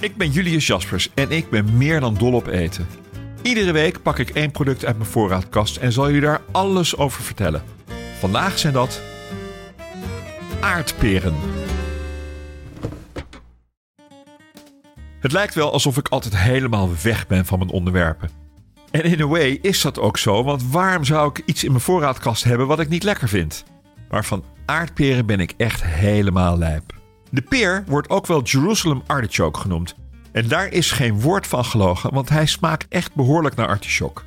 Ik ben Julius Jaspers en ik ben meer dan dol op eten. Iedere week pak ik één product uit mijn voorraadkast en zal jullie daar alles over vertellen. Vandaag zijn dat aardperen. Het lijkt wel alsof ik altijd helemaal weg ben van mijn onderwerpen. En in a way is dat ook zo, want waarom zou ik iets in mijn voorraadkast hebben wat ik niet lekker vind? Maar van aardperen ben ik echt helemaal lijp. De peer wordt ook wel Jerusalem artichoke genoemd. En daar is geen woord van gelogen, want hij smaakt echt behoorlijk naar artichok.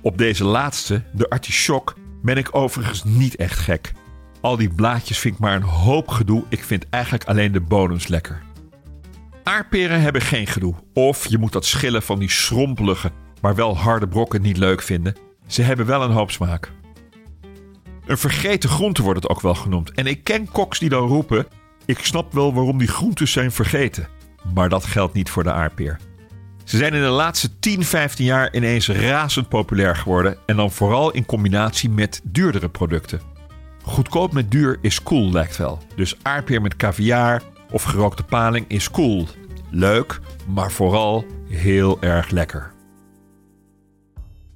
Op deze laatste, de artichok, ben ik overigens niet echt gek. Al die blaadjes vind ik maar een hoop gedoe. Ik vind eigenlijk alleen de bodems lekker. Aardperen hebben geen gedoe. Of je moet dat schillen van die schrompelige, maar wel harde brokken niet leuk vinden. Ze hebben wel een hoop smaak. Een vergeten groente wordt het ook wel genoemd. En ik ken koks die dan roepen: ik snap wel waarom die groentes zijn vergeten. Maar dat geldt niet voor de aardpeer. Ze zijn in de laatste 10, 15 jaar ineens razend populair geworden. En dan vooral in combinatie met duurdere producten. Goedkoop met duur is cool, lijkt wel. Dus aardpeer met kaviaar of gerookte paling is cool. Leuk, maar vooral heel erg lekker.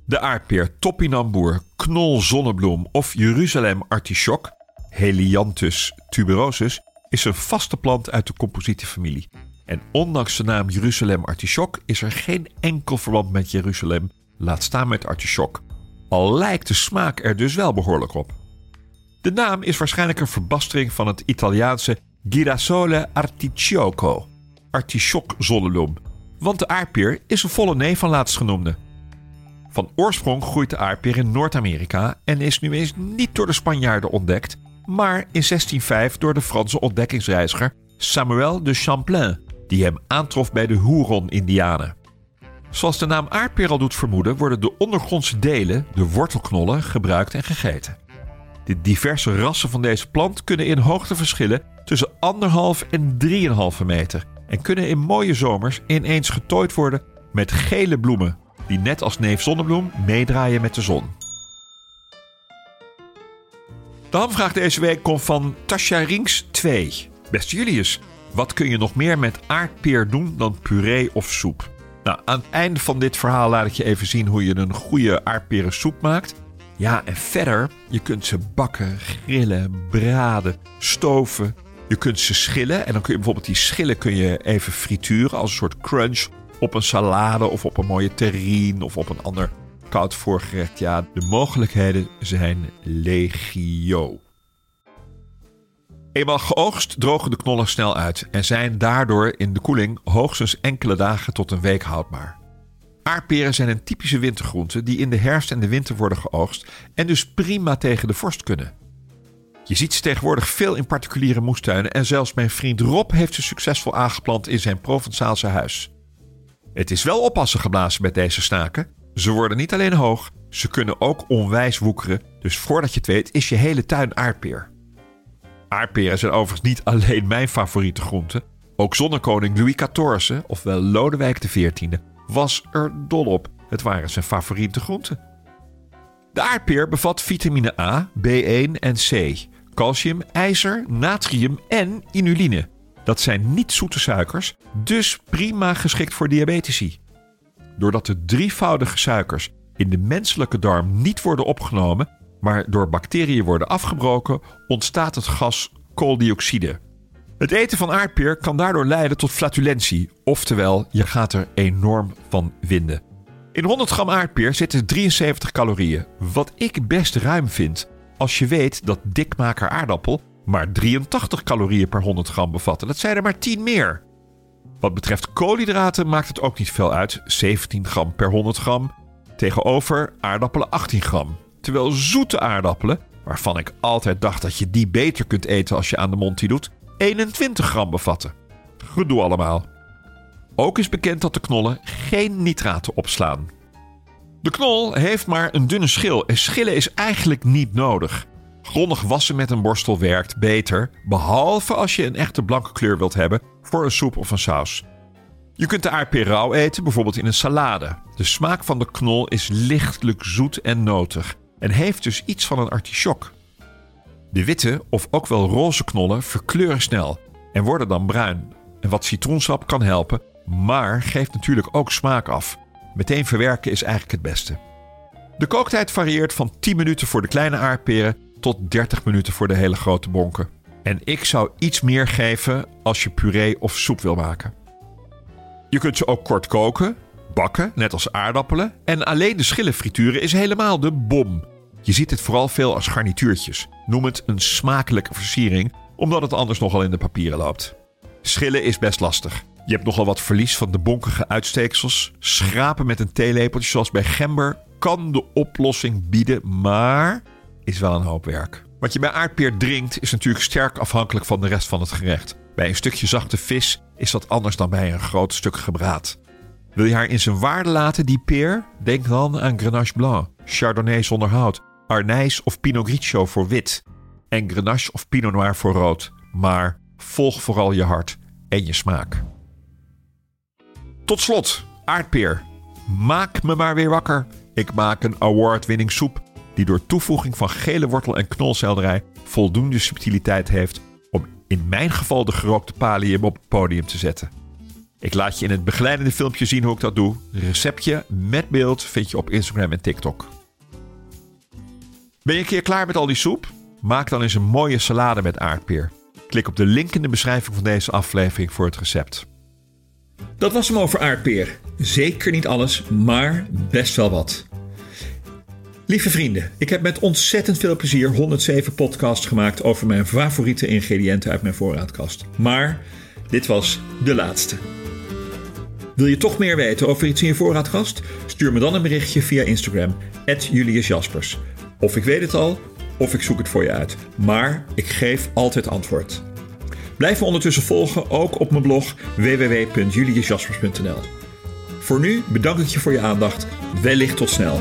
De aardpeer, topinamboer, knol zonnebloem of Jeruzalem artichok, Helianthus tuberosus, is een vaste plant uit de compositenfamilie. En ondanks de naam Jeruzalem artichok is er geen enkel verband met Jeruzalem, laat staan met artichok. Al lijkt de smaak er dus wel behoorlijk op. De naam is waarschijnlijk een verbastering van het Italiaanse girasole artichoco, artichok-zonnebloem, want de aardpeer is een volle neef van laatstgenoemde. Van oorsprong groeit de aardpeer in Noord-Amerika en is nu eens niet door de Spanjaarden ontdekt, maar in 1605 door de Franse ontdekkingsreiziger Samuel de Champlain, die hem aantrof bij de Huron-Indianen. Zoals de naam aardpeer al doet vermoeden, worden de ondergrondse delen, de wortelknollen, gebruikt en gegeten. De diverse rassen van deze plant kunnen in hoogte verschillen tussen 1,5 en 3,5 meter en kunnen in mooie zomers ineens getooid worden met gele bloemen, die net als neef zonnebloem meedraaien met de zon. De hamvraag deze week komt van Tasha Rinks 2. Beste Julius, wat kun je nog meer met aardpeer doen dan puree of soep? Nou, aan het einde van dit verhaal laat ik je even zien hoe je een goede aardperensoep maakt. Ja, en verder, je kunt ze bakken, grillen, braden, stoven. Je kunt ze schillen en dan kun je bijvoorbeeld die schillen kun je even frituren als een soort crunch op een salade of op een mooie terrine of op een ander koud voorgerecht. Ja, de mogelijkheden zijn legio. Eenmaal geoogst drogen de knollen snel uit en zijn daardoor in de koeling hoogstens enkele dagen tot een week houdbaar. Aardperen zijn een typische wintergroente die in de herfst en de winter worden geoogst en dus prima tegen de vorst kunnen. Je ziet ze tegenwoordig veel in particuliere moestuinen en zelfs mijn vriend Rob heeft ze succesvol aangeplant in zijn Provençaalse huis. Het is wel oppassen geblazen met deze snaken. Ze worden niet alleen hoog, ze kunnen ook onwijs woekeren, dus voordat je het weet is je hele tuin aardpeer. Aardperen zijn overigens niet alleen mijn favoriete groente. Ook zonnekoning Louis XIV, ofwel Lodewijk XIV, was er dol op. Het waren zijn favoriete groenten. De aardpeer bevat vitamine A, B1 en C, calcium, ijzer, natrium en inuline. Dat zijn niet zoete suikers, dus prima geschikt voor diabetici. Doordat de drievoudige suikers in de menselijke darm niet worden opgenomen, maar door bacteriën worden afgebroken, ontstaat het gas kooldioxide. Het eten van aardpeer kan daardoor leiden tot flatulentie, oftewel je gaat er enorm van winden. In 100 gram aardpeer zitten 73 calorieën, wat ik best ruim vind als je weet dat dikmaker aardappel maar 83 calorieën per 100 gram bevatten. Dat zijn er maar 10 meer. Wat betreft koolhydraten maakt het ook niet veel uit, 17 gram per 100 gram. Tegenover aardappelen 18 gram. Terwijl zoete aardappelen, waarvan ik altijd dacht dat je die beter kunt eten als je aan de Monty doet, 21 gram bevatten. Gedoe allemaal. Ook is bekend dat de knollen geen nitraten opslaan. De knol heeft maar een dunne schil en schillen is eigenlijk niet nodig. Grondig wassen met een borstel werkt beter, behalve als je een echte blanke kleur wilt hebben voor een soep of een saus. Je kunt de aardpei rauw eten, bijvoorbeeld in een salade. De smaak van de knol is lichtelijk zoet en notig en heeft dus iets van een artichok. De witte of ook wel roze knollen verkleuren snel en worden dan bruin. En wat citroensap kan helpen, maar geeft natuurlijk ook smaak af. Meteen verwerken is eigenlijk het beste. De kooktijd varieert van 10 minuten voor de kleine aardperen tot 30 minuten voor de hele grote bonken. En ik zou iets meer geven als je puree of soep wil maken. Je kunt ze ook kort koken, bakken, net als aardappelen. En alleen de schillen frituren is helemaal de bom. Je ziet het vooral veel als garnituurtjes. Noem het een smakelijke versiering, omdat het anders nogal in de papieren loopt. Schillen is best lastig. Je hebt nogal wat verlies van de bonkige uitsteeksels. Schrapen met een theelepeltje zoals bij gember kan de oplossing bieden, maar is wel een hoop werk. Wat je bij aardpeer drinkt is natuurlijk sterk afhankelijk van de rest van het gerecht. Bij een stukje zachte vis is dat anders dan bij een groot stuk gebraad. Wil je haar in zijn waarde laten, die peer? Denk dan aan Grenache Blanc, Chardonnay zonder hout, Arnijs of Pinot Grigio voor wit en Grenache of Pinot Noir voor rood. Maar volg vooral je hart en je smaak. Tot slot, aardpeer. Maak me maar weer wakker. Ik maak een award-winning soep die door toevoeging van gele wortel en knolselderij voldoende subtiliteit heeft om in mijn geval de gerookte pallium op het podium te zetten. Ik laat je in het begeleidende filmpje zien hoe ik dat doe. Een receptje met beeld vind je op Instagram en TikTok. Ben je een keer klaar met al die soep? Maak dan eens een mooie salade met aardpeer. Klik op de link in de beschrijving van deze aflevering voor het recept. Dat was hem over aardpeer. Zeker niet alles, maar best wel wat. Lieve vrienden, ik heb met ontzettend veel plezier 107 podcasts gemaakt over mijn favoriete ingrediënten uit mijn voorraadkast. Maar dit was de laatste. Wil je toch meer weten over iets in je voorraadkast? Stuur me dan een berichtje via Instagram, @JuliusJaspers. Of ik weet het al, of ik zoek het voor je uit. Maar ik geef altijd antwoord. Blijf me ondertussen volgen, ook op mijn blog www.juliusjaspers.nl. Voor nu bedank ik je voor je aandacht. Wellicht tot snel.